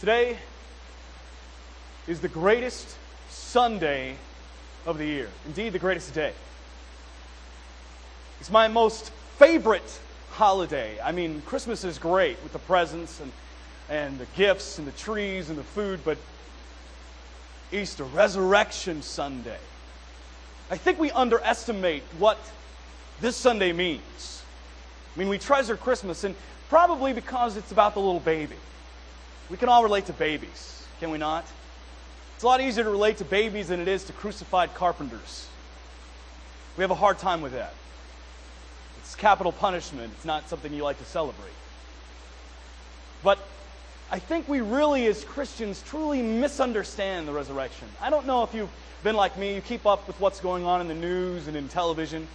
Today is the greatest Sunday of the year. Indeed, the greatest day. It's my most favorite holiday. I mean, Christmas is great with the presents and the gifts and the trees and the food, but Easter, Resurrection Sunday. I think we underestimate what this Sunday means. I mean, we treasure Christmas, and probably because it's about the little baby. We can all relate to babies, can we not? It's a lot easier to relate to babies than it is to crucified carpenters. We have a hard time with that. It's capital punishment. It's not something you like to celebrate. But I think we really, as Christians, truly misunderstand the resurrection. I don't know if you've been like me. You keep up with what's going on in the news and in television.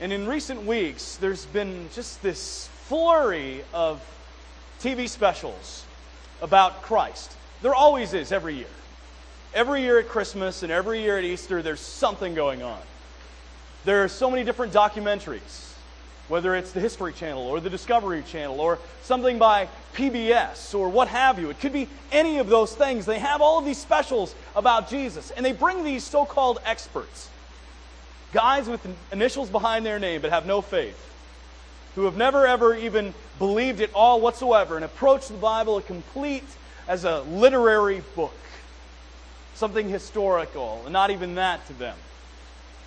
And in recent weeks, there's been just this flurry of TV specials about Christ. There always is every year. Every year at Christmas and every year at Easter, there's something going on. There are so many different documentaries, whether it's the History Channel or the Discovery Channel or something by PBS or what have you. It could be any of those things. They have all of these specials about Jesus, and they bring these so-called experts, guys with initials behind their name but have no faith, who have never ever even believed it all whatsoever and approached the Bible complete as a literary book, something historical, and not even that to them.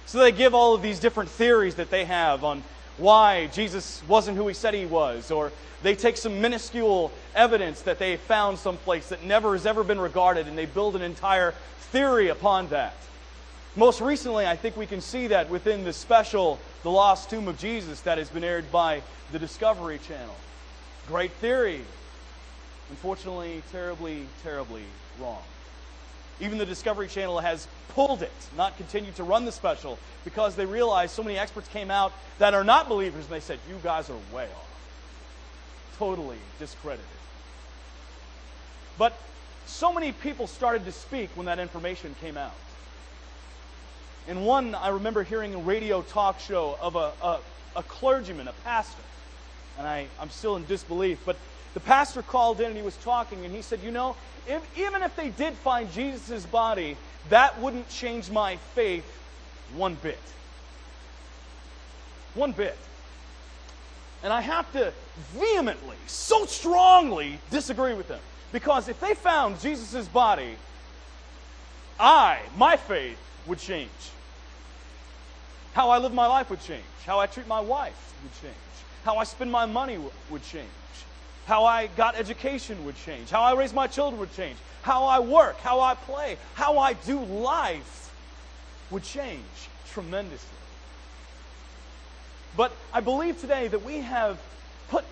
So they give all of these different theories that they have on why Jesus wasn't who he said he was, or they take some minuscule evidence that they found someplace that never has ever been regarded, and they build an entire theory upon that. Most recently, I think we can see that within the special, The Lost Tomb of Jesus, that has been aired by the Discovery Channel. Great theory. Unfortunately, terribly, terribly wrong. Even the Discovery Channel has pulled it, not continued to run the special, because they realized so many experts came out that are not believers, and they said, you guys are way off. Totally discredited. But so many people started to speak when that information came out. And one, I remember hearing a radio talk show of a clergyman, a pastor, and I'm still in disbelief, but the pastor called in and he was talking, and he said, you know, even if they did find Jesus' body, that wouldn't change my faith one bit. One bit. And I have to vehemently, so strongly disagree with them, because if they found Jesus' body, my faith would change. How I live my life would change. How I treat my wife would change. How I spend my money would change. How I got education would change. How I raise my children would change. How I work, how I play, how I do life would change tremendously. But I believe today that we have put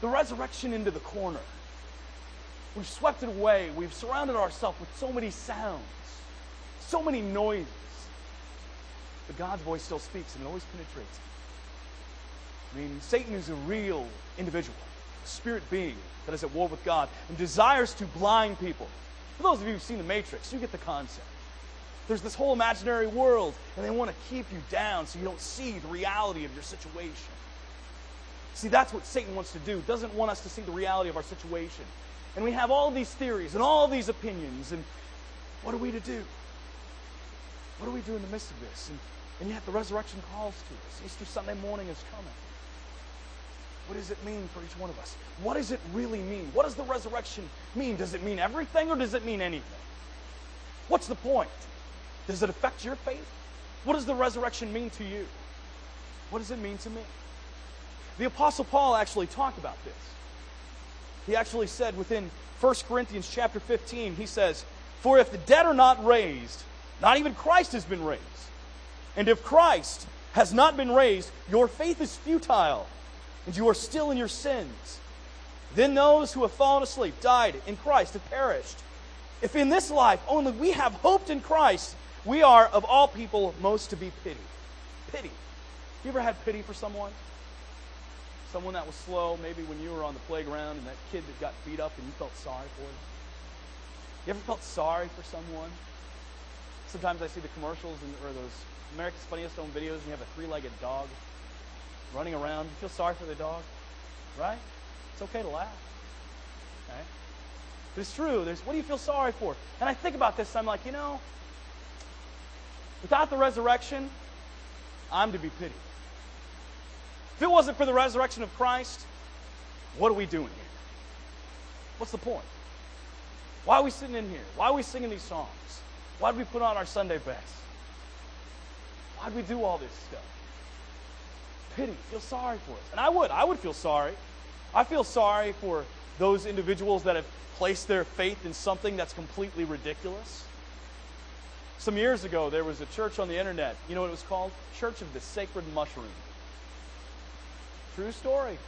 the resurrection into the corner. We've swept it away. We've surrounded ourselves with so many sounds, so many noises. But God's voice still speaks, and it always penetrates. I mean, Satan is a real individual, a spirit being that is at war with God and desires to blind people. For those of you who've seen The Matrix, you get the concept. There's this whole imaginary world, and they want to keep you down so you don't see the reality of your situation. See, that's what Satan wants to do. He doesn't want us to see the reality of our situation. And we have all these theories and all these opinions, and what are we to do? What do we do in the midst of this? And yet the resurrection calls to us. Easter Sunday morning is coming. What does it mean for each one of us? What does it really mean? What does the resurrection mean? Does it mean everything, or does it mean anything? What's the point? Does it affect your faith? What does the resurrection mean to you? What does it mean to me? The Apostle Paul actually talked about this. He actually said within 1 Corinthians chapter 15, he says, "For if the dead are not raised, not even Christ has been raised. And if Christ has not been raised, your faith is futile, and you are still in your sins. Then those who have fallen asleep, died in Christ, have perished. If in this life only we have hoped in Christ, we are of all people most to be pitied." Pity. You ever had pity for someone? Someone that was slow, maybe when you were on the playground, and that kid that got beat up and you felt sorry for them? You ever felt sorry for someone? Sometimes I see the commercials or those America's Funniest Home Videos, and you have a three-legged dog running around. You feel sorry for the dog, right? It's okay to laugh. Okay? There's Drew. There's what do you feel sorry for? And I think about this, and I'm like, you know, without the resurrection, I'm to be pitied. If it wasn't for the resurrection of Christ, what are we doing here? What's the point? Why are we sitting in here? Why are we singing these songs? Why did we put on our Sunday best? Why did we do all this stuff? Pity, feel sorry for us. And I would feel sorry. I feel sorry for those individuals that have placed their faith in something that's completely ridiculous. Some years ago, there was a church on the internet. You know what it was called? Church of the Sacred Mushroom. True story.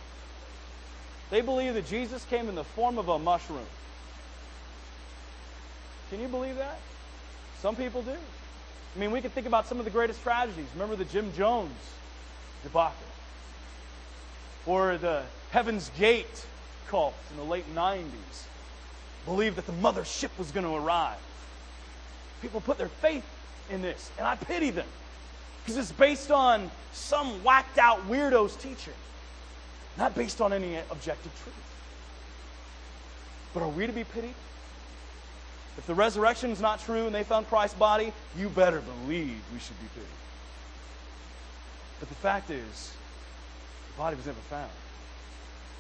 They believe that Jesus came in the form of a mushroom. Can you believe that? Some people do. I mean, we can think about some of the greatest tragedies. Remember the Jim Jones debacle? Or the Heaven's Gate cult in the late 90s. Believed that the mothership was going to arrive. People put their faith in this, and I pity them. Because it's based on some whacked-out weirdo's teaching. Not based on any objective truth. But are we to be pitied? If the resurrection is not true and they found Christ's body, you better believe we should be pitied. But the fact is, the body was never found.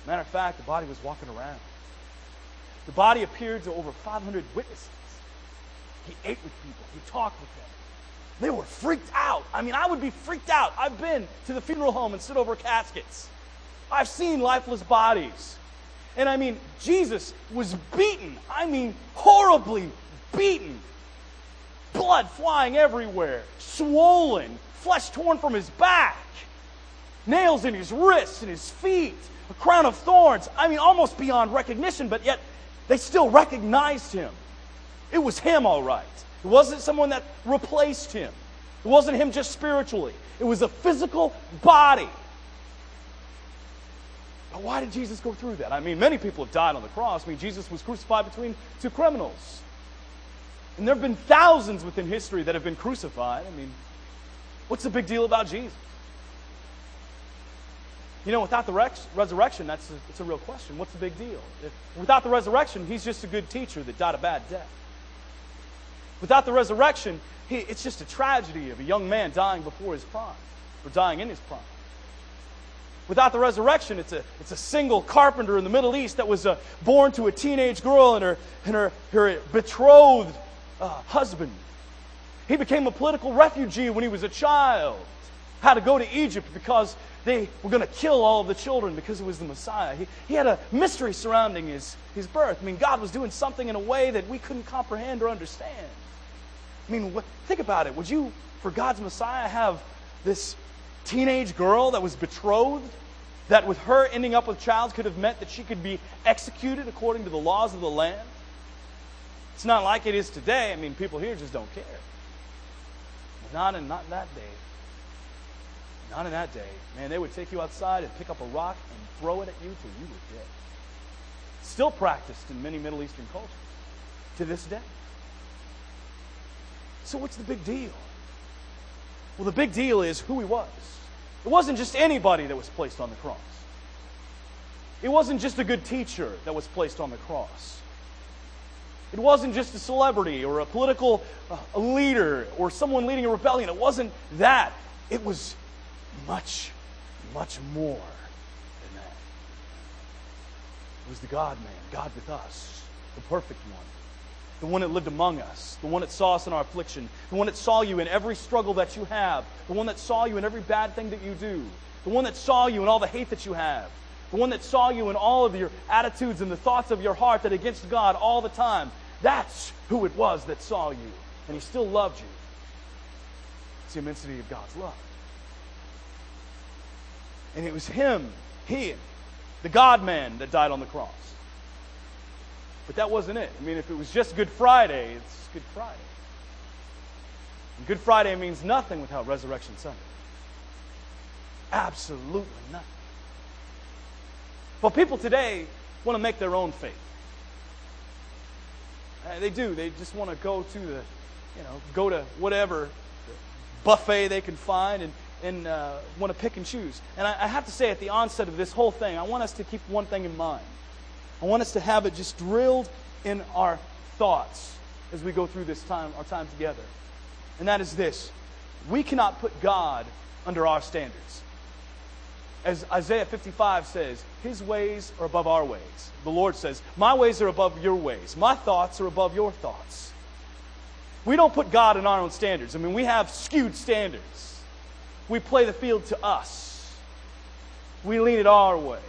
Matter of fact, the body was walking around. The body appeared to over 500 witnesses. He ate with people. He talked with them. They were freaked out. I mean, I would be freaked out. I've been to the funeral home and sit over caskets. I've seen lifeless bodies. And I mean, Jesus was beaten. I mean, horribly beaten. Blood flying everywhere. Swollen. Flesh torn from his back. Nails in his wrists and his feet. A crown of thorns. I mean, almost beyond recognition, but yet they still recognized him. It was him, all right. It wasn't someone that replaced him. It wasn't him just spiritually. It was a physical body. But why did Jesus go through that? I mean, many people have died on the cross. I mean, Jesus was crucified between two criminals. And there have been thousands within history that have been crucified. I mean, what's the big deal about Jesus? You know, without the resurrection, it's a real question. What's the big deal? Without the resurrection, he's just a good teacher that died a bad death. Without the resurrection, it's just a tragedy of a young man dying before his prime, or dying in his prime. Without the resurrection, it's a single carpenter in the Middle East that was born to a teenage girl and her betrothed husband. He became a political refugee when he was a child. Had to go to Egypt because they were going to kill all of the children because it was the Messiah. He had a mystery surrounding his birth. I mean, God was doing something in a way that we couldn't comprehend or understand. I mean, think about it. Would you, for God's Messiah, have this teenage girl that was betrothed, that with her ending up with child could have meant that she could be executed according to the laws of the land? It's not like it is today. I mean, people here just don't care. Not in that day. Man, they would take you outside and pick up a rock and throw it at you till you were dead. Still practiced in many Middle Eastern cultures to this day. So what's the big deal? Well, the big deal is who he was. It wasn't just anybody that was placed on the cross. It wasn't just a good teacher that was placed on the cross. It wasn't just a celebrity or a political leader or someone leading a rebellion. It wasn't that. It was much, much more than that. It was the God-man, God with us, the perfect one, the one that lived among us, the one that saw us in our affliction, the one that saw you in every struggle that you have, the one that saw you in every bad thing that you do, the one that saw you in all the hate that you have, the one that saw you in all of your attitudes and the thoughts of your heart that against God all the time. That's who it was that saw you, and he still loved you. It's the immensity of God's love. And it was He, the God-man, that died on the cross. But that wasn't it. I mean, if it was just Good Friday, it's just Good Friday. And Good Friday means nothing without Resurrection Sunday. Absolutely nothing. But people today want to make their own faith. They do. They just want to go to go to whatever buffet they can find and want to pick and choose. And I have to say at the onset of this whole thing, I want us to keep one thing in mind. I want us to have it just drilled in our thoughts as we go through this time, our time together. And that is this: we cannot put God under our standards. As Isaiah 55 says, His ways are above our ways. The Lord says, My ways are above your ways. My thoughts are above your thoughts. We don't put God in our own standards. I mean, we have skewed standards. We play the field to us. We lean it our way.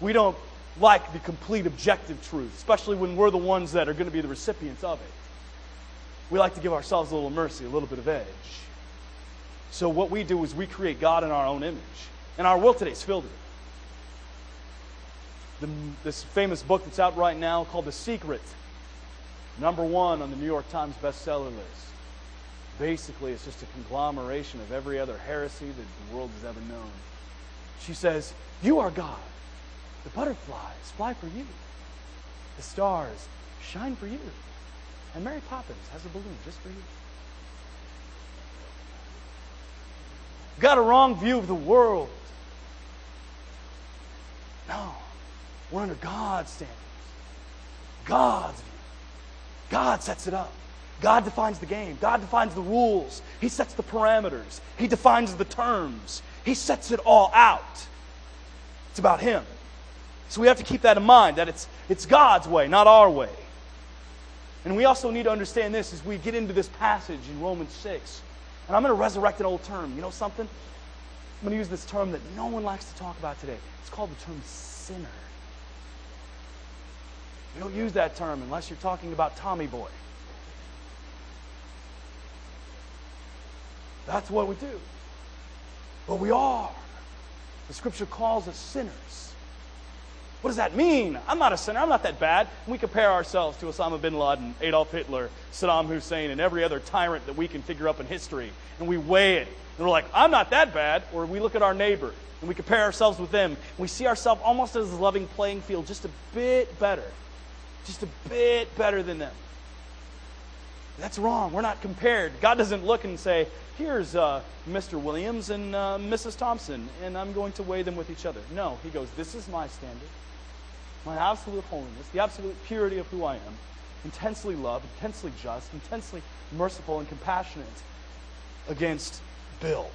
We don't like the complete objective truth, especially when we're the ones that are going to be the recipients of it. We like to give ourselves a little mercy, a little bit of edge. So what we do is we create God in our own image. And our world today is filled with it. This famous book that's out right now called The Secret, #1 on the New York Times bestseller list. Basically, it's just a conglomeration of every other heresy that the world has ever known. She says, you are God. The butterflies fly for you. The stars shine for you. And Mary Poppins has a balloon just for you. Got a wrong view of the world. No. We're under God's standards. God's view. God sets it up. God defines the game. God defines the rules. He sets the parameters. He defines the terms. He sets it all out. It's about Him. So we have to keep that in mind, that it's God's way, not our way. And we also need to understand this as we get into this passage in Romans 6. And I'm going to resurrect an old term. You know something? I'm going to use this term that no one likes to talk about today. It's called the term sinner. You don't use that term unless you're talking about Tommy Boy. That's what we do. But we are. The Scripture calls us sinners. What does that mean? I'm not a sinner. I'm not that bad. We compare ourselves to Osama bin Laden, Adolf Hitler, Saddam Hussein, and every other tyrant that we can figure up in history. And we weigh it. And we're like, I'm not that bad. Or we look at our neighbor and we compare ourselves with them. We see ourselves almost as a loving playing field, just a bit better. Just a bit better than them. That's wrong. We're not compared. God doesn't look and say, here's Mr. Williams and Mrs. Thompson, and I'm going to weigh them with each other. No, He goes, this is my standard. My absolute holiness, the absolute purity of who I am, intensely loved, intensely just, intensely merciful and compassionate against Bill.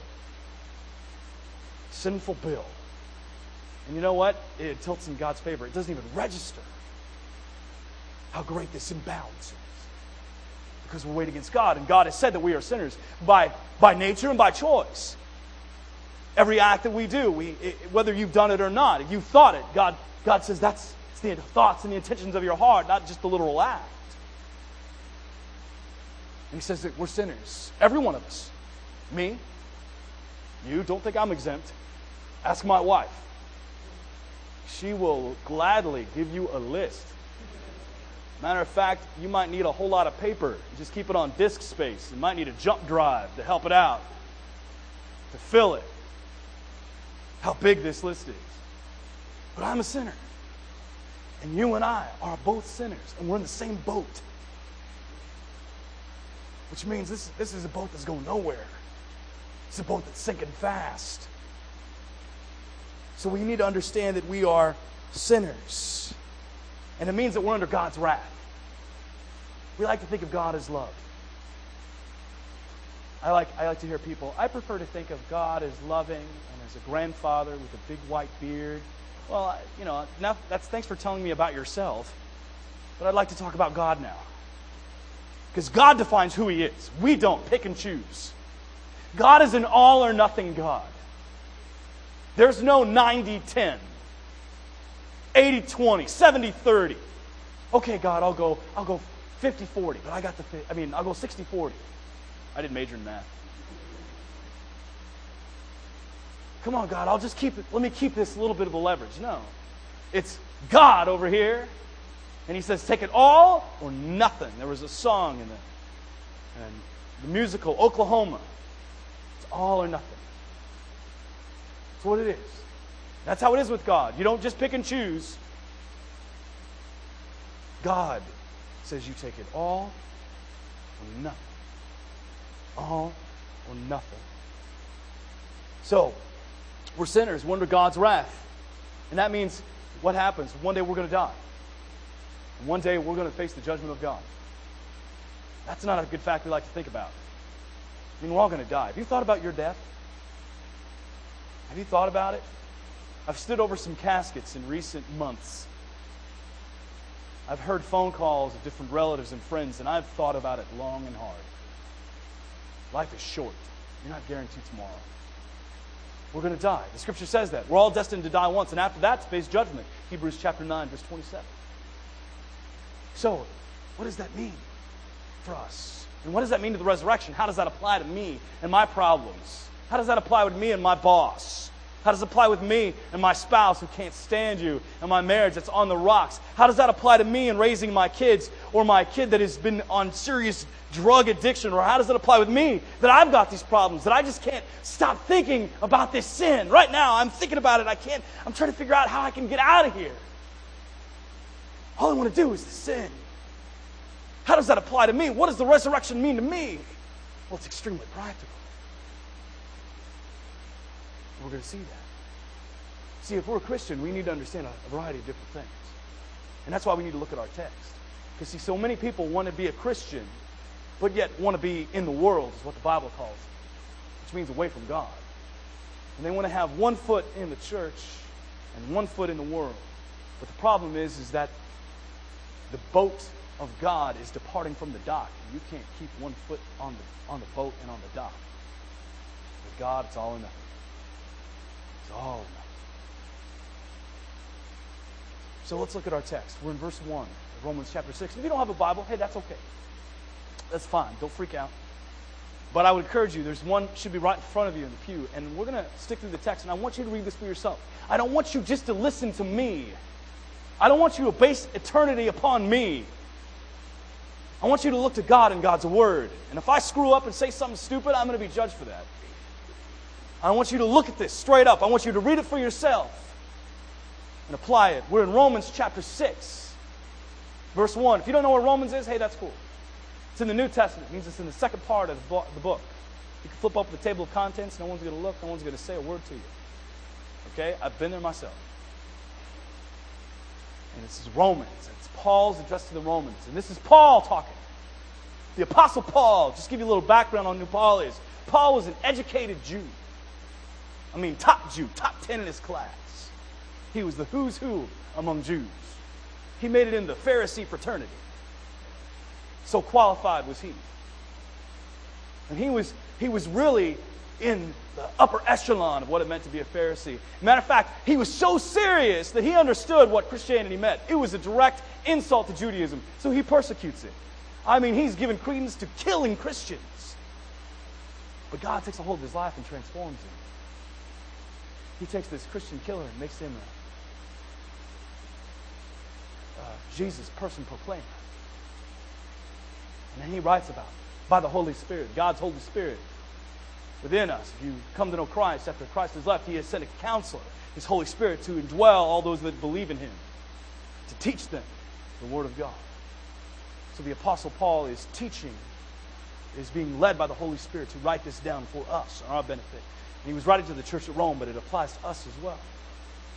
Sinful Bill. And you know what? It tilts in God's favor. It doesn't even register how great this imbalance is. Because we're weighed against God, and God has said that we are sinners by nature and by choice. Every act that we do, whether you've done it or not, if you've thought it, God says it's the thoughts and the intentions of your heart, not just the literal act. And He says that we're sinners. Every one of us. Me. You. Don't think I'm exempt. Ask my wife. She will gladly give you a list. Matter of fact, you might need a whole lot of paper. Just keep it on disk space. You might need a jump drive to help it out. To fill it. How big this list is. But I'm a sinner. And you and I are both sinners. And we're in the same boat. Which means this is a boat that's going nowhere. It's a boat that's sinking fast. So we need to understand that we are sinners. And it means that we're under God's wrath. We like to think of God as love. I like to hear people, I prefer to think of God as loving and as a grandfather with a big white beard. Well, you know, now that's thanks for telling me about yourself, but I'd like to talk about God now. Because God defines who He is. We don't pick and choose. God is an all or nothing God. There's no 90-10, 80-20, 70-30. Okay, God, I'll go 50-40, but I'll go 60-40. I didn't major in math. Come on, God, I'll just keep it. Let me keep this little bit of the leverage. No. It's God over here. And He says, take it all or nothing. There was a song in the musical Oklahoma. It's all or nothing. That's what it is. That's how it is with God. You don't just pick and choose. God says you take it all or nothing. All or nothing. So, we're sinners. We're under God's wrath. And that means what happens? One day we're going to die. And one day we're going to face the judgment of God. That's not a good fact we like to think about. I mean, we're all going to die. Have you thought about your death? Have you thought about it? I've stood over some caskets in recent months. I've heard phone calls of different relatives and friends, and I've thought about it long and hard. Life is short. You're not guaranteed tomorrow. We're going to die. The Scripture says that. We're all destined to die once, and after that, to face judgment. Hebrews chapter 9, verse 27. So, what does that mean for us? And what does that mean to the resurrection? How does that apply to me and my problems? How does that apply with me and my boss? How does it apply with me and my spouse who can't stand you and my marriage that's on the rocks? How does that apply to me in raising my kids or my kid that has been on serious drug addiction? Or how does it apply with me that I've got these problems, that I just can't stop thinking about this sin? Right now, I'm thinking about it. I'm trying to figure out how I can get out of here. All I want to do is the sin. How does that apply to me? What does the resurrection mean to me? Well, it's extremely practical. We're going to see that. See, if we're a Christian, we need to understand a variety of different things. And that's why we need to look at our text. Because, see, so many people want to be a Christian, but yet want to be in the world, is what the Bible calls it, which means away from God. And they want to have one foot in the church and one foot in the world. But the problem is that the boat of God is departing from the dock. You can't keep one foot on the boat and on the dock. With God, it's all or nothing. Oh, no. So let's look at our text. We're in verse 1 of Romans chapter 6. If you don't have a Bible, hey, that's okay. That's fine. Don't freak out. But I would encourage you, there's one should be right in front of you in the pew, and we're going to stick through the text, and I want you to read this for yourself. I don't want you just to listen to me. I don't want you to base eternity upon me. I want you to look to God and God's Word. And if I screw up and say something stupid, I'm going to be judged for that. I want you to look at this straight up. I want you to read it for yourself and apply it. We're in Romans chapter 6, verse 1. If you don't know what Romans is, hey, that's cool. It's in the New Testament. It means it's in the second part of the book. You can flip up the table of contents. No one's going to look. No one's going to say a word to you. Okay? I've been there myself. And this is Romans. It's Paul's address to the Romans. And this is Paul talking. The Apostle Paul. Just give you a little background on who Paul is. Paul was an educated Jew. I mean, top Jew, top 10 in his class. He was the who's who among Jews. He made it in the Pharisee fraternity. So qualified was he. And he was really in the upper echelon of what it meant to be a Pharisee. Matter of fact, he was so serious that he understood what Christianity meant. It was a direct insult to Judaism, so he persecutes it. I mean, he's given credence to killing Christians. But God takes a hold of his life and transforms him. He takes this Christian killer and makes him a Jesus person proclaimer. And then he writes about it by the Holy Spirit, God's Holy Spirit within us. If you come to know Christ, after Christ has left, He has sent a counselor, His Holy Spirit, to indwell all those that believe in Him, to teach them the Word of God. So the Apostle Paul is teaching, is being led by the Holy Spirit to write this down for us, on our benefit. He was writing to the church at Rome, but it applies to us as well.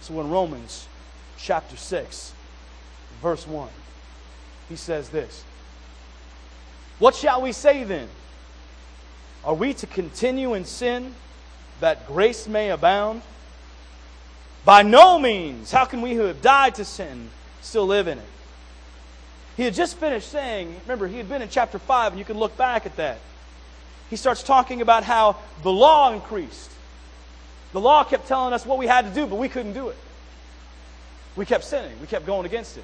So in Romans chapter 6, verse 1, he says this. What shall we say then? Are we to continue in sin that grace may abound? By no means. How can we who have died to sin still live in it? He had just finished saying, remember, he had been in chapter 5, and you can look back at that. He starts talking about how the law increased. The law kept telling us what we had to do, but we couldn't do it. We kept sinning. We kept going against it.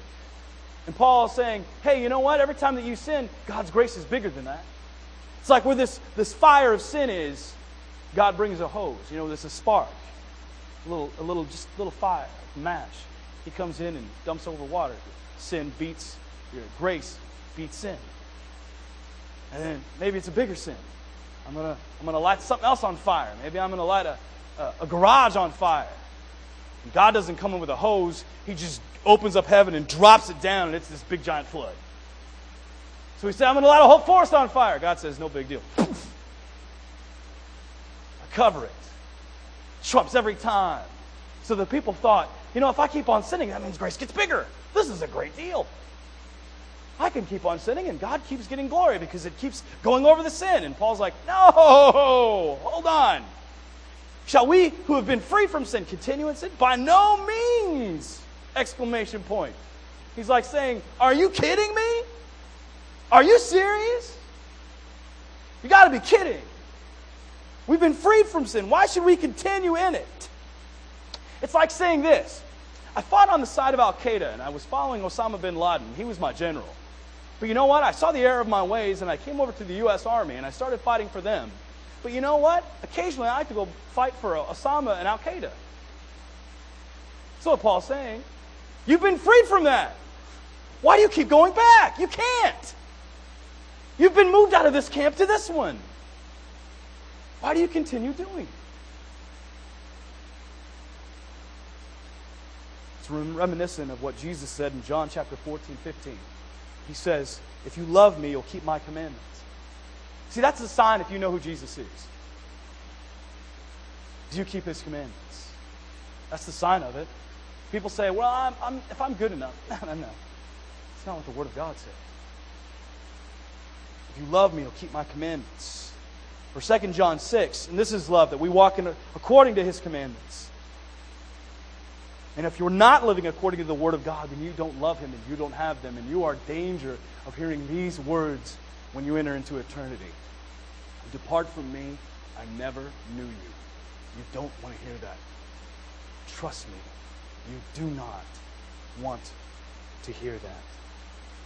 And Paul's saying, hey, you know what? Every time that you sin, God's grace is bigger than that. It's like where this fire of sin is, God brings a hose. You know, there's a spark. A little fire, a match. He comes in and dumps over water. Sin beats, grace beats sin. And then maybe it's a bigger sin. I'm gonna light something else on fire. Maybe I'm going to light a garage on fire. And God doesn't come in with a hose. He just opens up heaven and drops it down, and it's this big, giant flood. So he said, I'm going to light a whole forest on fire. God says, no big deal. Poof. I cover it. Trumps every time. So the people thought, you know, if I keep on sinning, that means grace gets bigger. This is a great deal. I can keep on sinning and God keeps getting glory because it keeps going over the sin. And Paul's like, no, hold on. Shall we who have been free from sin continue in sin? By no means! Exclamation point. He's like saying, are you kidding me? Are you serious? You got to be kidding. We've been freed from sin. Why should we continue in it? It's like saying this. I fought on the side of Al-Qaeda and I was following Osama bin Laden. He was my general. But you know what? I saw the error of my ways and I came over to the U.S. Army and I started fighting for them. But you know what? Occasionally I like to go fight for Osama and Al-Qaeda. So what Paul's saying, you've been freed from that. Why do you keep going back? You can't. You've been moved out of this camp to this one. Why do you continue doing it? It's reminiscent of what Jesus said in John chapter 14:15. He says, if you love me, you'll keep my commandments. See, that's a sign if you know who Jesus is. Do you keep his commandments? That's the sign of it. People say, well, if I'm good enough. No. It's not what the Word of God says. If you love me, you'll keep my commandments. Or 2 John 6, and this is love, that we walk in according to his commandments. And if you're not living according to the Word of God, then you don't love him and you don't have them, and you are in danger of hearing these words when you enter into eternity. Depart from me, I never knew you. You don't want to hear that. Trust me, you do not want to hear that.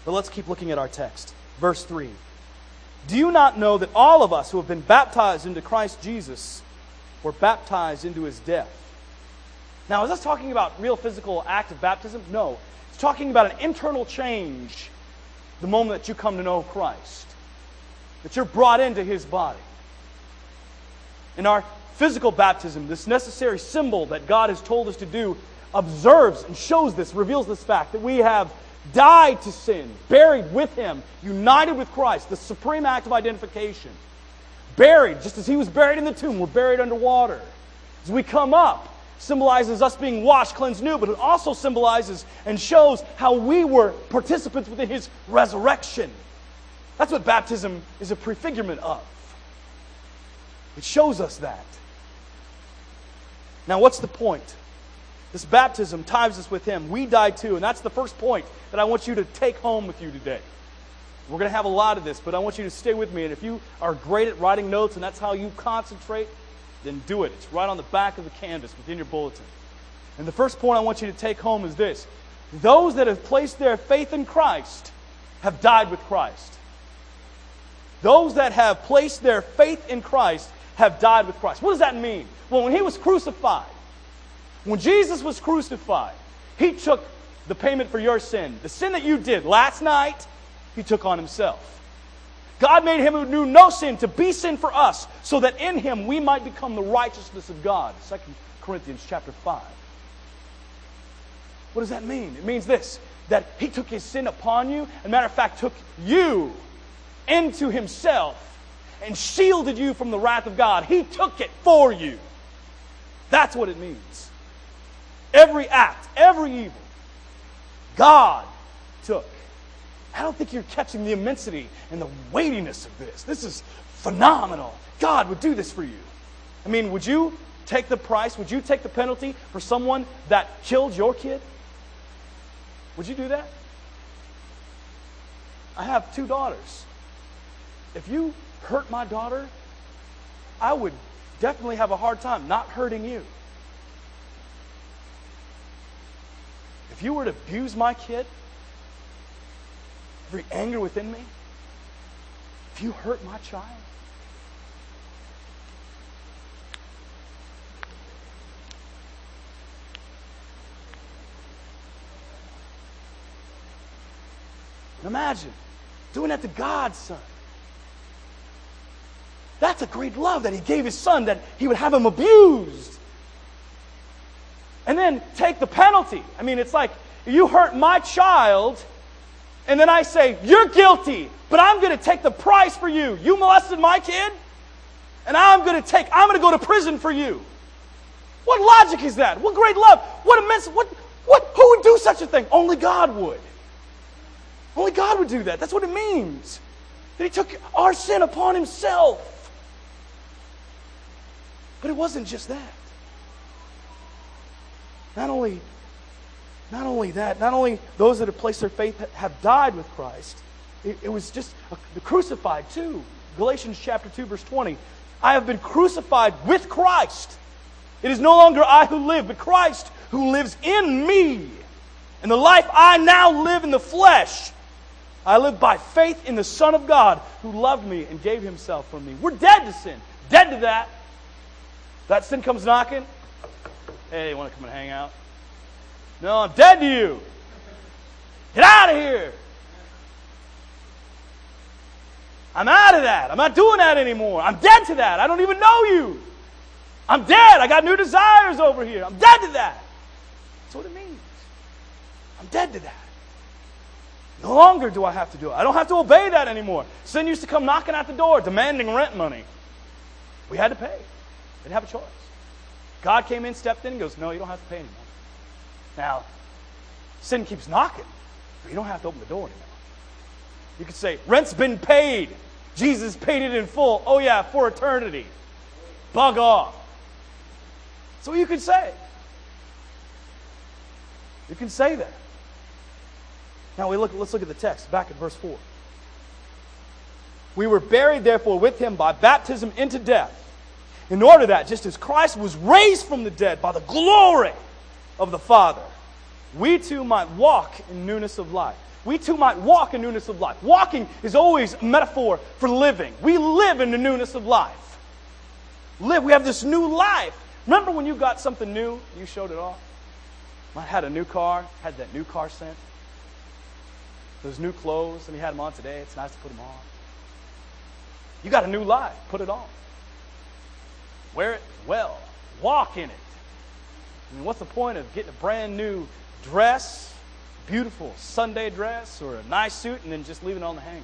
But let's keep looking at our text. Verse 3. Do you not know that all of us who have been baptized into Christ Jesus were baptized into his death? Now, is this talking about real physical act of baptism? No. It's talking about an internal change the moment that you come to know Christ. That you're brought into his body. In our physical baptism, this necessary symbol that God has told us to do, observes and shows this, reveals this fact that we have died to sin, buried with him, united with Christ, the supreme act of identification. Buried, just as he was buried in the tomb, we're buried underwater. As we come up, symbolizes us being washed, cleansed, new, but it also symbolizes and shows how we were participants within his resurrection. That's what baptism is a prefigurement of. It shows us that. Now, what's the point? This baptism ties us with him. We die too, and that's the first point that I want you to take home with you today. We're going to have a lot of this, but I want you to stay with me. And if you are great at writing notes and that's how you concentrate, then do it. It's right on the back of the canvas within your bulletin. And the first point I want you to take home is this. Those that have placed their faith in Christ have died with Christ. Those that have placed their faith in Christ have died with Christ. What does that mean? Well, when he was crucified, when Jesus was crucified, he took the payment for your sin. The sin that you did last night, he took on himself. God made him who knew no sin to be sin for us, so that in him we might become the righteousness of God. 2 Corinthians chapter 5. What does that mean? It means this, that he took his sin upon you, and matter of fact, took you into himself and shielded you from the wrath of God. He took it for you. That's what it means. Every act, every evil, God took. I don't think you're catching the immensity and the weightiness of this. This is phenomenal. God would do this for you. I mean, would you take the price? Would you take the penalty for someone that killed your kid? Would you do that? I have two daughters. If you hurt my daughter, I would definitely have a hard time not hurting you. If you were to abuse my kid, every anger within me, if you hurt my child, and imagine doing that to God's Son. That's a great love that he gave his Son, that he would have him abused. And then take the penalty. I mean, it's like you hurt my child, and then I say, you're guilty, but I'm going to take the price for you. You molested my kid, and I'm going to go to prison for you. What logic is that? What great love? What immense, who would do such a thing? Only God would. Only God would do that. That's what it means. That He took our sin upon Himself. But it wasn't just that. Not only those that have placed their faith have died with Christ, it was just crucified too. Galatians chapter 2, verse 20. I have been crucified with Christ. It is no longer I who live, but Christ who lives in me. And the life I now live in the flesh, I live by faith in the Son of God who loved me and gave Himself for me. We're dead to sin. Dead to that. That sin comes knocking. Hey, you want to come and hang out? No, I'm dead to you. Get out of here. I'm out of that. I'm not doing that anymore. I'm dead to that. I don't even know you. I'm dead. I got new desires over here. I'm dead to that. That's what it means. I'm dead to that. No longer do I have to do it. I don't have to obey that anymore. Sin used to come knocking at the door, demanding rent money. We had to pay. We didn't have a choice. God came in, stepped in, and goes, no, you don't have to pay anymore. Now, sin keeps knocking, but you don't have to open the door anymore. You could say, rent's been paid. Jesus paid it in full. Oh yeah, for eternity. Bug off. That's what you could say. You can say that. Now let's look at the text, back at verse 4. We were buried, therefore, with Him by baptism into death, in order that, just as Christ was raised from the dead by the glory of the Father, we too might walk in newness of life. We too might walk in newness of life. Walking is always a metaphor for living. We live in the newness of life. We have this new life. Remember when you got something new, you showed it off? I had a new car, had that new car scent. Those new clothes, and you had them on today. It's nice to put them on. You got a new life. Put it on. Wear it well. Walk in it. I mean, what's the point of getting a brand new dress, beautiful Sunday dress, or a nice suit, and then just leaving it on the hanger?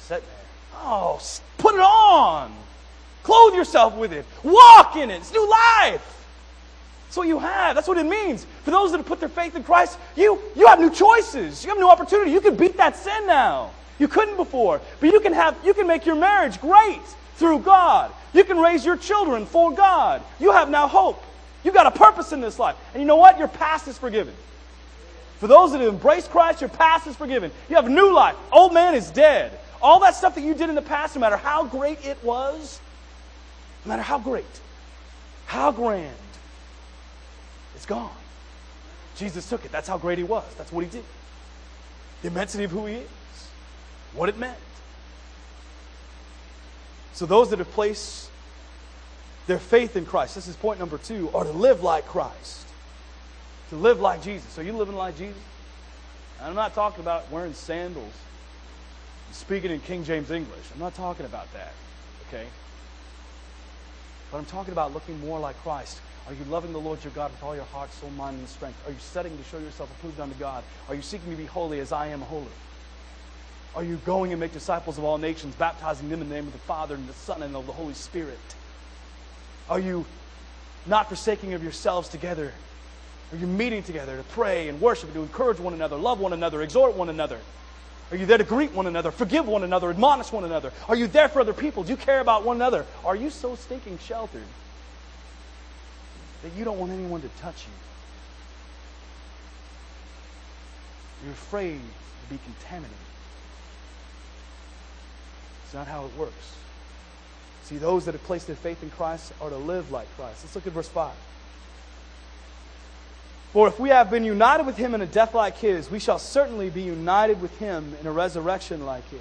Sit there. Oh, put it on. Clothe yourself with it. Walk in it. It's new life. That's what you have. That's what it means. For those that have put their faith in Christ, you have new choices. You have new opportunity. You can beat that sin now. You couldn't before. But you can make your marriage great through God. You can raise your children for God. You have now hope. You've got a purpose in this life. And you know what? Your past is forgiven. For those that have embraced Christ, your past is forgiven. You have a new life. Old man is dead. All that stuff that you did in the past, no matter how great it was, no matter how great, how grand, it's gone. Jesus took it. That's how great He was. That's what He did. The immensity of who He is. What it meant. So those that have placed their faith in Christ, this is point number 2, are to live like Christ. To live like Jesus. Are you living like Jesus? I'm not talking about wearing sandals and speaking in King James English. I'm not talking about that. Okay? But I'm talking about looking more like Christ. Are you loving the Lord your God with all your heart, soul, mind, and strength? Are you studying to show yourself approved unto God? Are you seeking to be holy as I am holy? Are you going and make disciples of all nations, baptizing them in the name of the Father and the Son and of the Holy Spirit? Are you not forsaking of yourselves together? Are you meeting together to pray and worship and to encourage one another, love one another, exhort one another? Are you there to greet one another, forgive one another, admonish one another? Are you there for other people? Do you care about one another? Are you so stinking sheltered that you don't want anyone to touch you? You're afraid to be contaminated. It's not how it works. See, those that have placed their faith in Christ are to live like Christ. Let's look at verse 5. For if we have been united with Him in a death like His, we shall certainly be united with Him in a resurrection like His.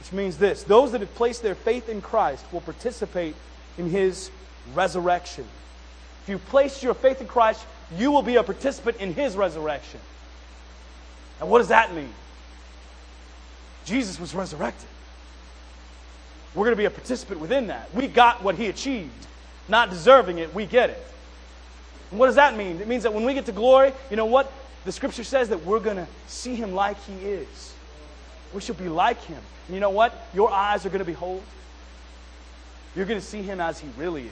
Which means this, those that have placed their faith in Christ will participate in His resurrection. If you place your faith in Christ, you will be a participant in His resurrection. And what does that mean? Jesus was resurrected. We're going to be a participant within that. We got what He achieved. Not deserving it, we get it. And what does that mean? It means that when we get to glory, you know what? The Scripture says that we're going to see Him like He is. We shall be like Him. And you know what? Your eyes are going to behold. You're going to see Him as He really is.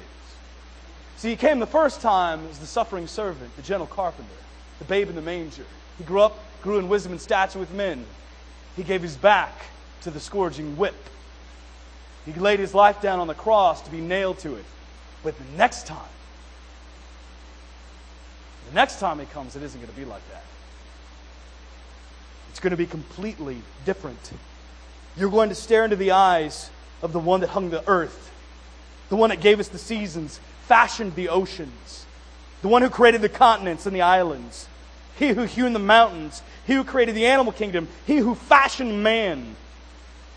See, He came the first time as the suffering servant, the gentle carpenter, the babe in the manger. He grew up, grew in wisdom and stature with men. He gave his back to the scourging whip. He laid his life down on the cross to be nailed to it. But the next time he comes, it isn't going to be like that. It's going to be completely different. You're going to stare into the eyes of the one that hung the earth, the one that gave us the seasons, fashioned the oceans, the one who created the continents and the islands, he who hewn the mountains, he who created the animal kingdom, he who fashioned man.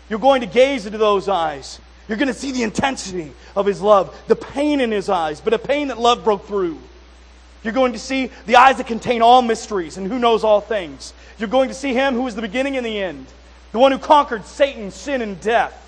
You're going to gaze into those eyes. You're going to see the intensity of his love, the pain in his eyes, but a pain that love broke through. You're going to see the eyes that contain all mysteries and who knows all things. You're going to see him who is the beginning and the end, the one who conquered Satan, sin, and death.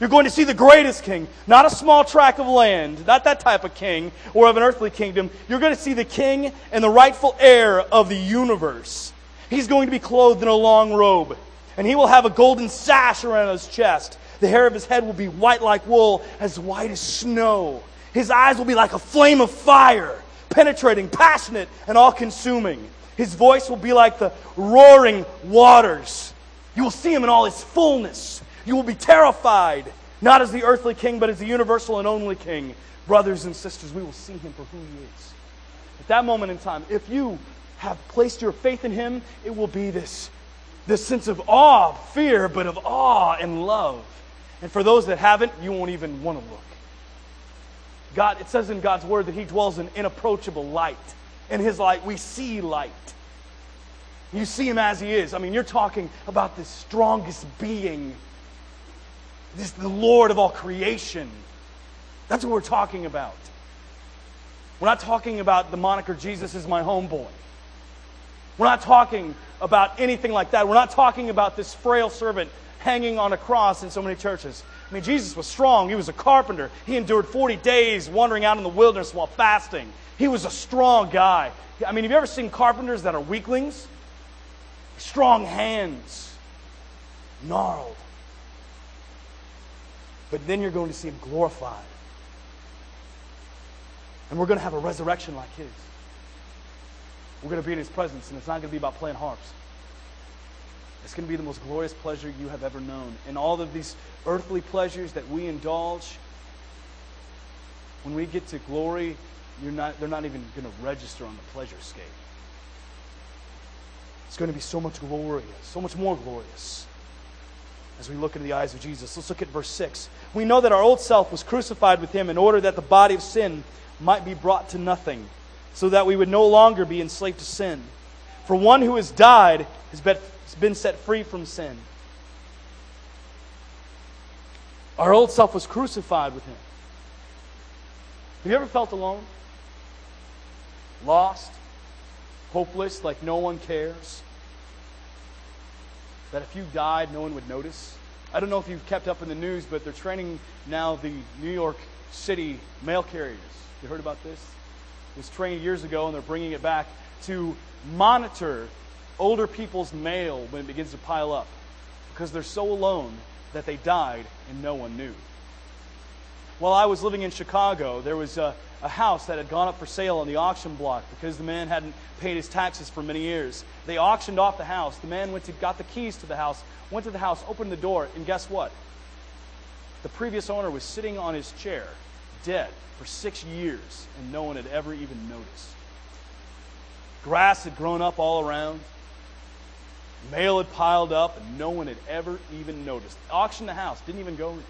You're going to see the greatest king, not a small tract of land, not that type of king or of an earthly kingdom. You're going to see the king and the rightful heir of the universe. He's going to be clothed in a long robe, and he will have a golden sash around his chest. The hair of his head will be white like wool, as white as snow. His eyes will be like a flame of fire, penetrating, passionate, and all-consuming. His voice will be like the roaring waters. You will see him in all his fullness. You will be terrified, not as the earthly king, but as the universal and only king. Brothers and sisters, we will see him for who he is. At that moment in time, if you have placed your faith in him, it will be this sense of awe, fear, but of awe and love. And for those that haven't, you won't even want to look. God, it says in God's word that he dwells in inapproachable light. In his light, we see light. You see him as he is. I mean, you're talking about the strongest being, this the Lord of all creation. That's what we're talking about. We're not talking about the moniker Jesus is my homeboy. We're not talking about anything like that. We're not talking about this frail servant hanging on a cross in so many churches. I mean, Jesus was strong. He was a carpenter. He endured 40 days wandering out in the wilderness while fasting. He was a strong guy. I mean, have you ever seen carpenters that are weaklings? Strong hands, gnarled. But then you're going to see him glorified. And we're going to have a resurrection like his. We're going to be in his presence, and it's not going to be about playing harps. It's going to be the most glorious pleasure you have ever known. And all of these earthly pleasures that we indulge, when we get to glory, they're not even going to register on the pleasure scale. It's going to be so much glorious, so much more glorious as we look into the eyes of Jesus. Let's look at verse 6. We know that our old self was crucified with him in order that the body of sin might be brought to nothing, so that we would no longer be enslaved to sin. For one who has died has been set free from sin. Our old self was crucified with him. Have you ever felt alone? Lost? Hopeless, like no one cares? That if you died, no one would notice? I don't know if you've kept up in the news, but they're training now the New York City mail carriers. You heard about this? It was trained years ago, and they're bringing it back to monitor older people's mail when it begins to pile up, because they're so alone that they died and no one knew. While I was living in Chicago, there was a house that had gone up for sale on the auction block because the man hadn't paid his taxes for many years. They auctioned off the house. The man got the keys to the house, went to the house, opened the door, and guess what? The previous owner was sitting on his chair, dead, for 6 years, and no one had ever even noticed. Grass had grown up all around. Mail had piled up, and no one had ever even noticed. Auctioned the house, didn't even go in.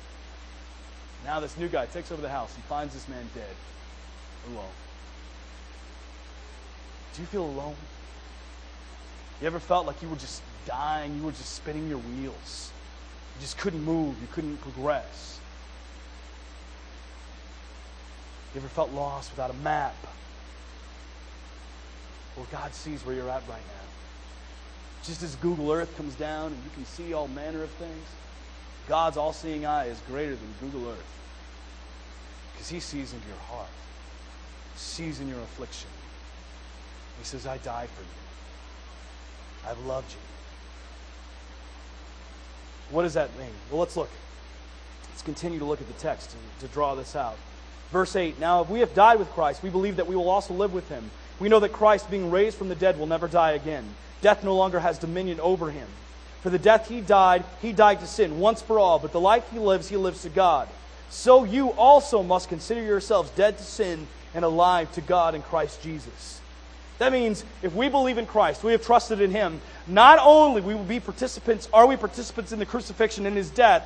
Now this new guy takes over the house. He finds this man dead, alone. Do you feel alone? You ever felt like you were just dying? You were just spinning your wheels. You just couldn't move. You couldn't progress. You ever felt lost without a map? Well, God sees where you're at right now. Just as Google Earth comes down and you can see all manner of things, God's all-seeing eye is greater than Google Earth, because he sees into your heart, sees in your affliction. He says, I died for you. I've loved you. What does that mean? Well, let's look. Let's continue to look at the text to draw this out. Verse 8, now if we have died with Christ, we believe that we will also live with him. We know that Christ, being raised from the dead, will never die again. Death no longer has dominion over him. For the death he died to sin once for all, but the life he lives to God. So you also must consider yourselves dead to sin and alive to God in Christ Jesus. That means if we believe in Christ, we have trusted in him, not only are we participants in the crucifixion and his death,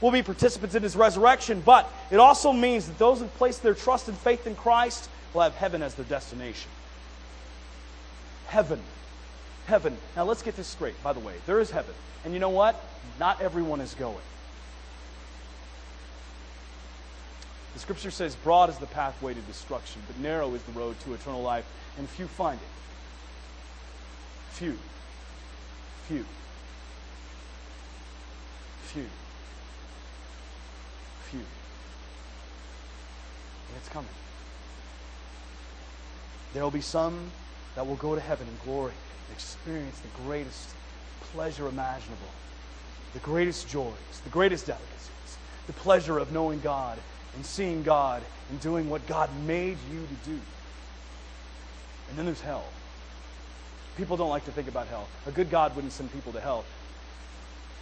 we'll be participants in his resurrection, but it also means that those who place their trust and faith in Christ will have heaven as their destination. Heaven. Now let's get this straight, by the way. There is heaven. And you know what? Not everyone is going. The Scripture says, broad is the pathway to destruction, but narrow is the road to eternal life, and few find it. Few. And it's coming. There will be some that will go to heaven in glory and experience the greatest pleasure imaginable, the greatest joys, the greatest delicacies, the pleasure of knowing God and seeing God and doing what God made you to do. And then there's hell. People don't like to think about hell. A good God wouldn't send people to hell.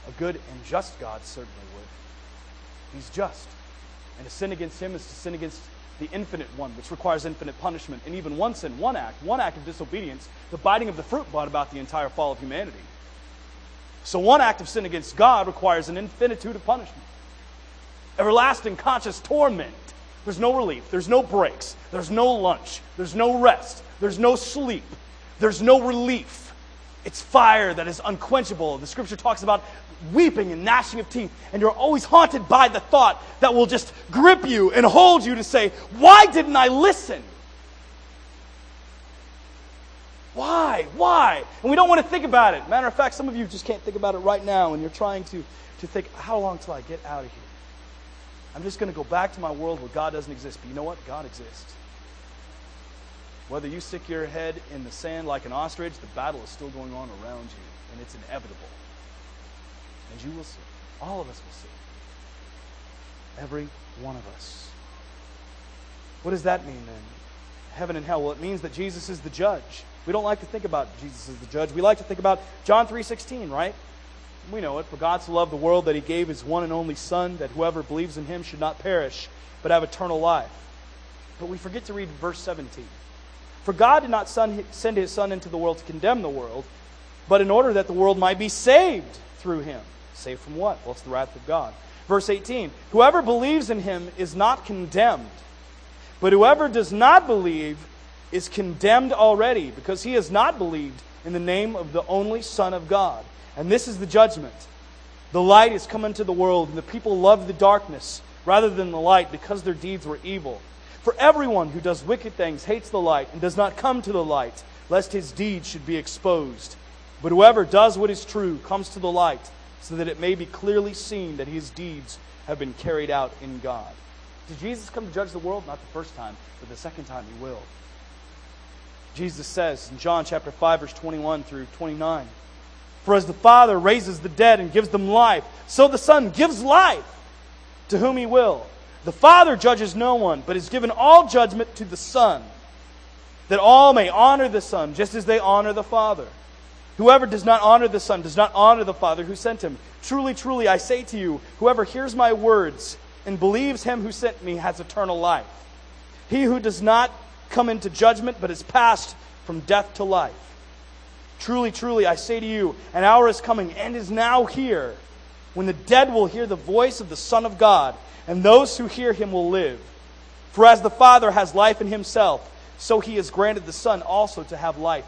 A good and just God certainly would. He's just. And to sin against him is to sin against the infinite one, which requires infinite punishment. And even one sin, one act of disobedience, the biting of the fruit brought about the entire fall of humanity. So one act of sin against God requires an infinitude of punishment. Everlasting conscious torment. There's no relief. There's no breaks. There's no lunch. There's no rest. There's no sleep. There's no relief. It's fire that is unquenchable. The Scripture talks about weeping and gnashing of teeth, and you're always haunted by the thought that will just grip you and hold you to say, why didn't I listen? Why? And we don't want to think about it. Matter of fact, some of you just can't think about it right now, and you're trying to think, how long till I get out of here? I'm just going to go back to my world where God doesn't exist. But you know what? God exists. Whether you stick your head in the sand like an ostrich, the battle is still going on around you, and it's inevitable. And you will see. All of us will see. Every one of us. What does that mean then? Heaven and hell. Well, it means that Jesus is the judge. We don't like to think about Jesus as the judge. We like to think about John 3:16, right? We know it. For God so loved the world that he gave his one and only Son, that whoever believes in him should not perish, but have eternal life. But we forget to read verse 17. For God did not send his Son into the world to condemn the world, but in order that the world might be saved through him. Saved from what? Well, it's the wrath of God. Verse 18. Whoever believes in him is not condemned, but whoever does not believe is condemned already, because he has not believed in the name of the only Son of God. And this is the judgment. The light is come into the world, and the people love the darkness rather than the light, because their deeds were evil. For everyone who does wicked things hates the light and does not come to the light, lest his deeds should be exposed. But whoever does what is true comes to the light, so that it may be clearly seen that his deeds have been carried out in God. Did Jesus come to judge the world? Not the first time, but the second time he will. Jesus says in John chapter 5, verse 21 through 29, for as the Father raises the dead and gives them life, so the Son gives life to whom he will. The Father judges no one, but has given all judgment to the Son, that all may honor the Son, just as they honor the Father. Whoever does not honor the Son does not honor the Father who sent him. Truly, truly, I say to you, whoever hears my words and believes him who sent me has eternal life. He who does not come into judgment, but is passed from death to life. Truly, truly, I say to you, an hour is coming and is now here, when the dead will hear the voice of the Son of God, and those who hear him will live. For as the Father has life in himself, so he has granted the Son also to have life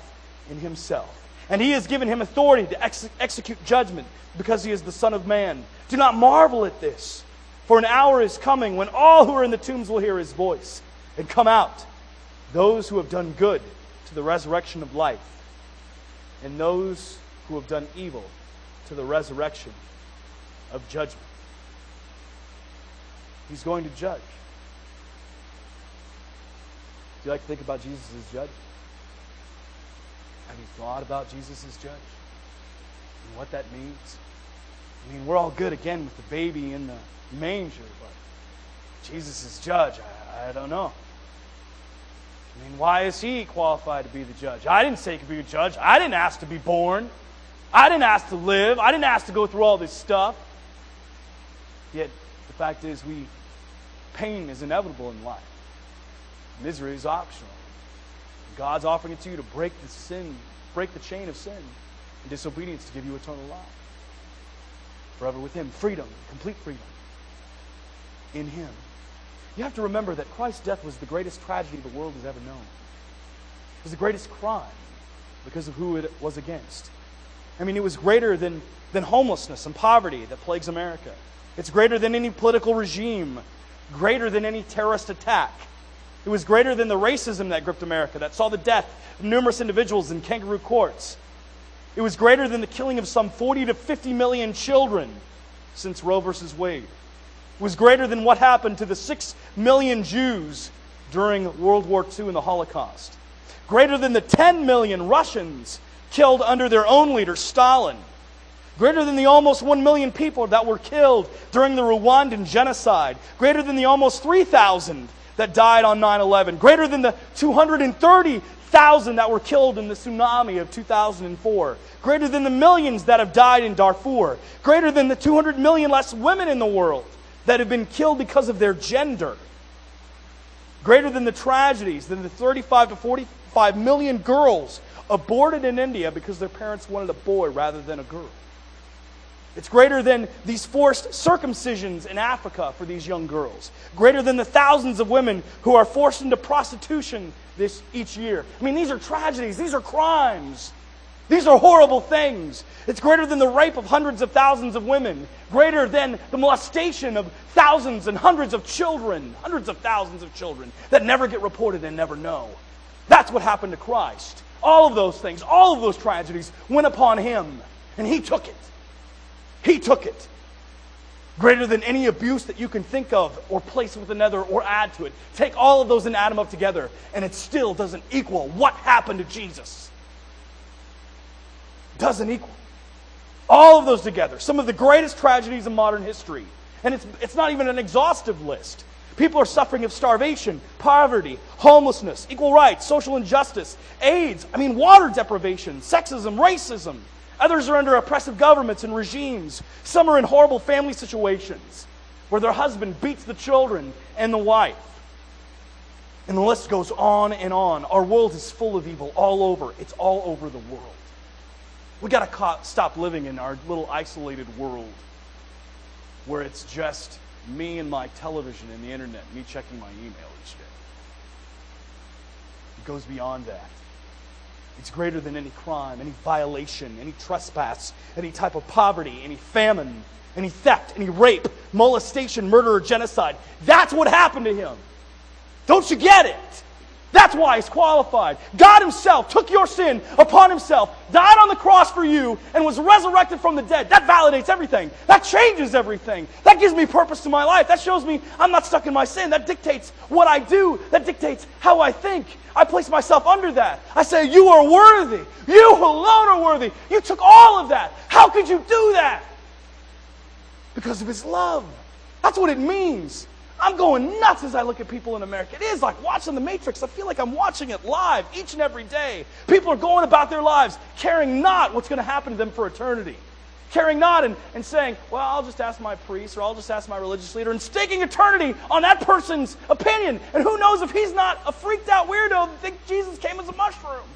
in himself. And he has given him authority to execute judgment, because he is the Son of Man. Do not marvel at this, for an hour is coming when all who are in the tombs will hear his voice and come out, those who have done good to the resurrection of life, and those who have done evil to the resurrection of judgment. He's going to judge. Do you like to think about Jesus as judge? Have you thought about Jesus as judge? And what that means? I mean, we're all good again with the baby in the manger, but Jesus as judge, I don't know. I mean, why is he qualified to be the judge? I didn't say he could be a judge. I didn't ask to be born. I didn't ask to live. I didn't ask to go through all this stuff. Yet, the fact is, pain is inevitable in life. Misery is optional. God's offering it to you to break the chain of sin and disobedience to give you eternal life. Forever with Him. Freedom. Complete freedom. In Him. You have to remember that Christ's death was the greatest tragedy the world has ever known. It was the greatest crime because of who it was against. I mean, it was greater than homelessness and poverty that plagues America. It's greater than any political regime, greater than any terrorist attack. It was greater than the racism that gripped America, that saw the death of numerous individuals in kangaroo courts. It was greater than the killing of some 40 to 50 million children since Roe versus Wade. It was greater than what happened to the 6 million Jews during World War II and the Holocaust. Greater than the 10 million Russians killed under their own leader, Stalin. Greater than the almost 1 million people that were killed during the Rwandan genocide. Greater than the almost 3,000 that died on 9/11. Greater than the 230,000 that were killed in the tsunami of 2004. Greater than the millions that have died in Darfur. Greater than the 200 million less women in the world that have been killed because of their gender. Greater than the tragedies, than the 35 to 45 million girls aborted in India because their parents wanted a boy rather than a girl. It's greater than these forced circumcisions in Africa for these young girls. Greater than the thousands of women who are forced into prostitution each year. I mean, these are tragedies. These are crimes. These are horrible things. It's greater than the rape of hundreds of thousands of women. Greater than the molestation of thousands and hundreds of children. Hundreds of thousands of children that never get reported and never know. That's what happened to Christ. All of those things, all of those tragedies went upon Him. And He took it. He took it. Greater than any abuse that you can think of or place with another or add to it. Take all of those and add them up together, and it still doesn't equal what happened to Jesus. Doesn't equal. All of those together. Some of the greatest tragedies in modern history. And it's not even an exhaustive list. People are suffering of starvation, poverty, homelessness, equal rights, social injustice, AIDS, water deprivation, sexism, racism. Others are under oppressive governments and regimes. Some are in horrible family situations where their husband beats the children and the wife. And the list goes on and on. Our world is full of evil all over. It's all over the world. We've got to stop living in our little isolated world where it's just me and my television and the internet, me checking my email each day. It goes beyond that. It's greater than any crime, any violation, any trespass, any type of poverty, any famine, any theft, any rape, molestation, murder, or genocide. That's what happened to Him. Don't you get it? That's why He's qualified. God Himself took your sin upon Himself, died on the cross for you, and was resurrected from the dead. That validates everything. That changes everything. That gives me purpose to my life. That shows me I'm not stuck in my sin. That dictates what I do. That dictates how I think. I place myself under that. I say, You are worthy. You alone are worthy. You took all of that. How could You do that? Because of His love. That's what it means. I'm going nuts as I look at people in America. It is like watching The Matrix. I feel like I'm watching it live each and every day. People are going about their lives caring not what's going to happen to them for eternity. Caring not and saying, well, I'll just ask my priest or I'll just ask my religious leader, and staking eternity on that person's opinion. And who knows if he's not a freaked out weirdo that thinks Jesus came as a mushroom.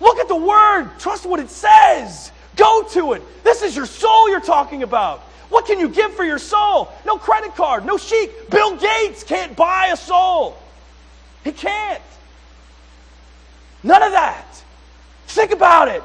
Look at the Word. Trust what it says. Go to it. This is your soul you're talking about. What can you give for your soul? No credit card, no chic. Bill Gates can't buy a soul. He can't. None of that. Think about it.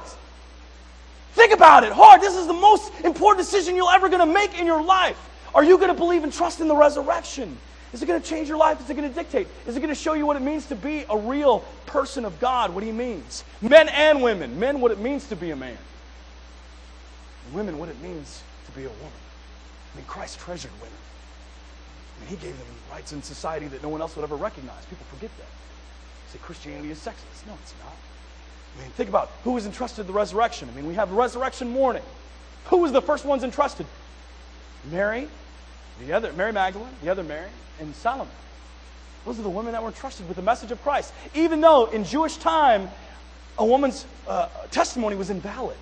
Think about it hard. This is the most important decision you're ever going to make in your life. Are you going to believe and trust in the resurrection? Is it going to change your life? Is it going to dictate? Is it going to show you what it means to be a real person of God? What He means. Men and women. Men, what it means to be a man. And women, what it means to be a woman. Christ treasured women. He gave them rights in society that no one else would ever recognize. People forget that. They say Christianity is sexist. No, it's not. Think about who was entrusted the resurrection. We have resurrection morning. Who was the first ones entrusted? Mary, Mary Magdalene, the other Mary, and Salome. Those are the women that were entrusted with the message of Christ. Even though in Jewish time, a woman's testimony was invalid,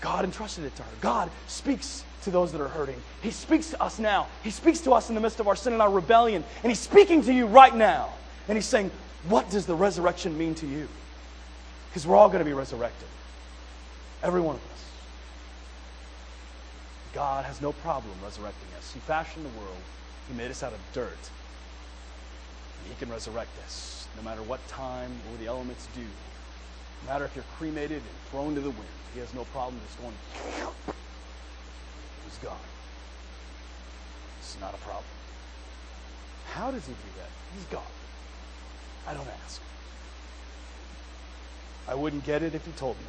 God entrusted it to her. God speaks to those that are hurting. He speaks to us now. He speaks to us in the midst of our sin and our rebellion. And He's speaking to you right now. And He's saying, what does the resurrection mean to you? Because we're all going to be resurrected. Every one of us. God has no problem resurrecting us. He fashioned the world. He made us out of dirt. And He can resurrect us no matter what time or the elements do. No matter if you're cremated and thrown to the wind. He has no problem just going, He's gone. It's not a problem. How does He do that? He's gone. I don't ask. I wouldn't get it if He told me.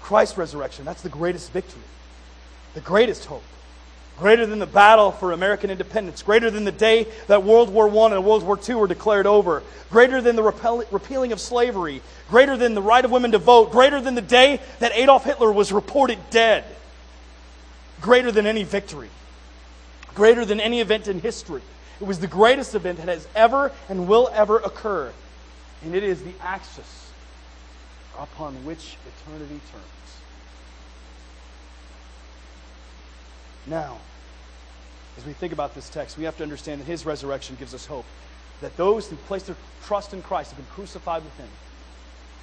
Christ's resurrection, that's the greatest victory. The greatest hope. Greater than the battle for American independence. Greater than the day that World War I and World War II were declared over. Greater than the repealing of slavery. Greater than the right of women to vote. Greater than the day that Adolf Hitler was reported dead. Greater than any victory. Greater than any event in history. It was the greatest event that has ever and will ever occur. And it is the axis upon which eternity turns. Now, as we think about this text, we have to understand that His resurrection gives us hope. That those who place their trust in Christ have been crucified with Him.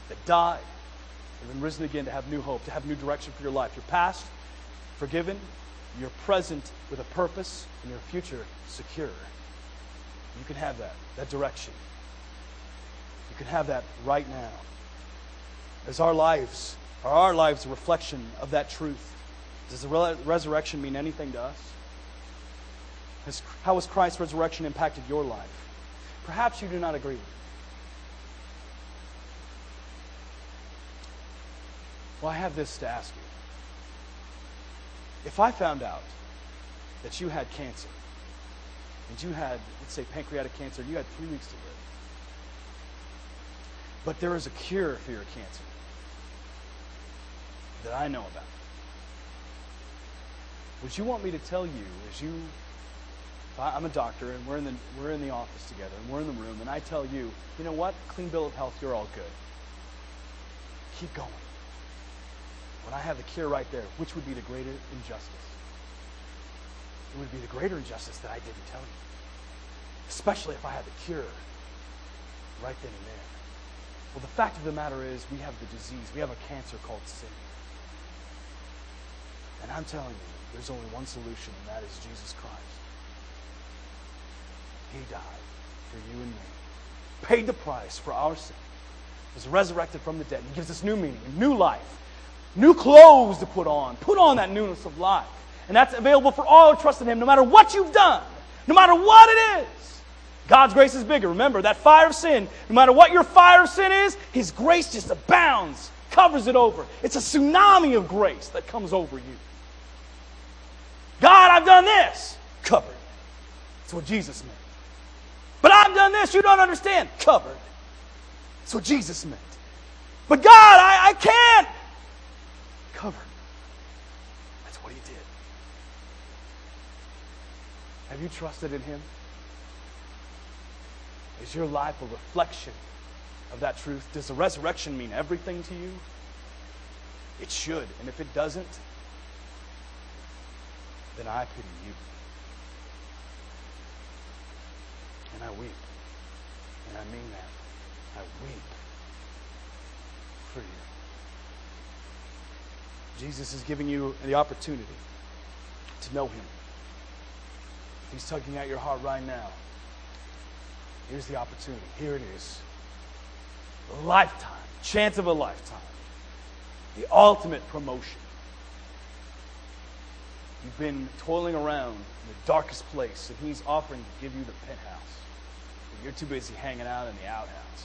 That died and been risen again to have new hope, to have new direction for your life. Your past, forgiven. Your present with a purpose. And your future, secure. You can have that direction. You can have that right now. As our lives a reflection of that truth? Does the resurrection mean anything to us? How has Christ's resurrection impacted your life? Perhaps you do not agree with me. Well, I have this to ask you. If I found out that you had cancer, and you had, let's say, pancreatic cancer, and you had 3 weeks to live, but there is a cure for your cancer that I know about. Would you want me to tell you, I'm a doctor and we're in the office together and we're in the room and I tell you, you know what, clean bill of health, you're all good. Keep going. When I have the cure right there, which would be the greater injustice? It would be the greater injustice that I didn't tell you. Especially if I had the cure right then and there. Well, the fact of the matter is we have the disease. We have a cancer called sin. And I'm telling you, there's only one solution, and that is Jesus Christ. He died for you and me. Paid the price for our sin. Was resurrected from the dead. He gives us new meaning, new life, new clothes to put on. Put on that newness of life. And that's available for all who trust in Him, no matter what you've done, no matter what it is. God's grace is bigger. Remember, that fire of sin, no matter what your fire of sin is, His grace just abounds, covers it over. It's a tsunami of grace that comes over you. God, I've done this. Covered. That's what Jesus meant. But I've done this. You don't understand. Covered. That's what Jesus meant. But God, I can't. Covered. That's what He did. Have you trusted in Him? Is your life a reflection of that truth? Does the resurrection mean everything to you? It should. And if it doesn't, then I pity you. And I weep. And I mean that. I weep for you. Jesus is giving you the opportunity to know Him. He's tugging at your heart right now. Here's the opportunity. Here it is. A lifetime. Chance of a lifetime. The ultimate promotion. You've been toiling around in the darkest place, and He's offering to give you the penthouse. But you're too busy hanging out in the outhouse.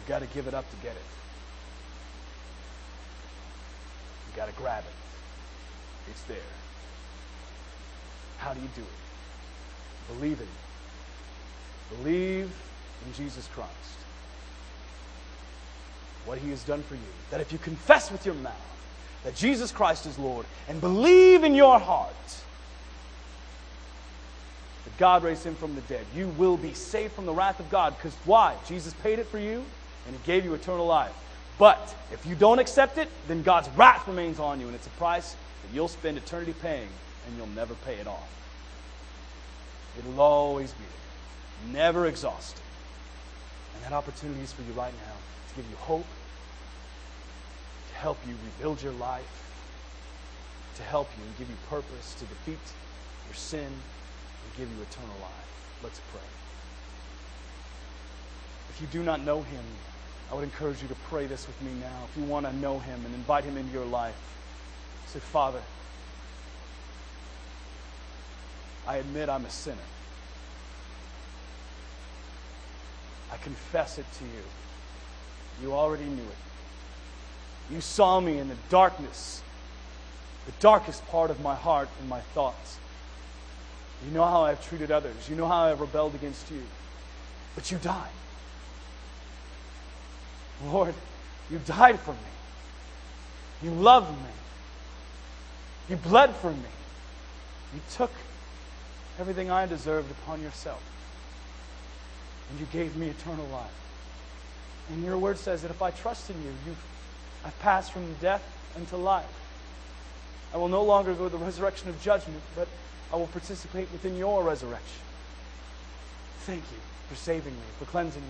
You've got to give it up to get it. You've got to grab it. It's there. How do you do it? Believe in Him. Believe in Jesus Christ. What He has done for you. That if you confess with your mouth that Jesus Christ is Lord and believe in your heart God raised him from the dead. You will be saved from the wrath of God. Because why? Jesus paid it for you, and he gave you eternal life. But if you don't accept it, then God's wrath remains on you, and it's a price that you'll spend eternity paying, and you'll never pay it off. It'll always be there, never exhausted. And that opportunity is for you right now to give you hope, to help you rebuild your life, to help you and give you purpose, to defeat your sin and give you eternal life. Let's pray. If you do not know him, I would encourage you to pray this with me now. If you want to know him and invite him into your life, say, Father, I admit I'm a sinner. I confess it to you. You already knew it. You saw me in the darkness, the darkest part of my heart and my thoughts. You know how I've treated others. You know how I've rebelled against you. But you died. Lord, you died for me. You loved me. You bled for me. You took everything I deserved upon yourself. And you gave me eternal life. And your word says that if I trust in you, I've passed from death into life. I will no longer go to the resurrection of judgment, but I will participate within your resurrection. Thank you for saving me, for cleansing me.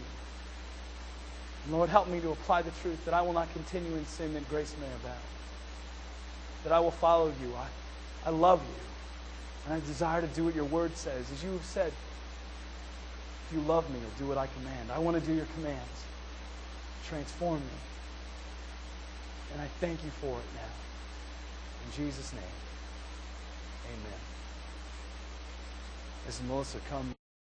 And Lord, help me to apply the truth that I will not continue in sin, that grace may abound. That I will follow you. I love you. And I desire to do what your word says. As you have said, if you love me, you'll do what I command. I want to do your commands. Transform me. And I thank you for it now. In Jesus' name, amen. As Melissa comes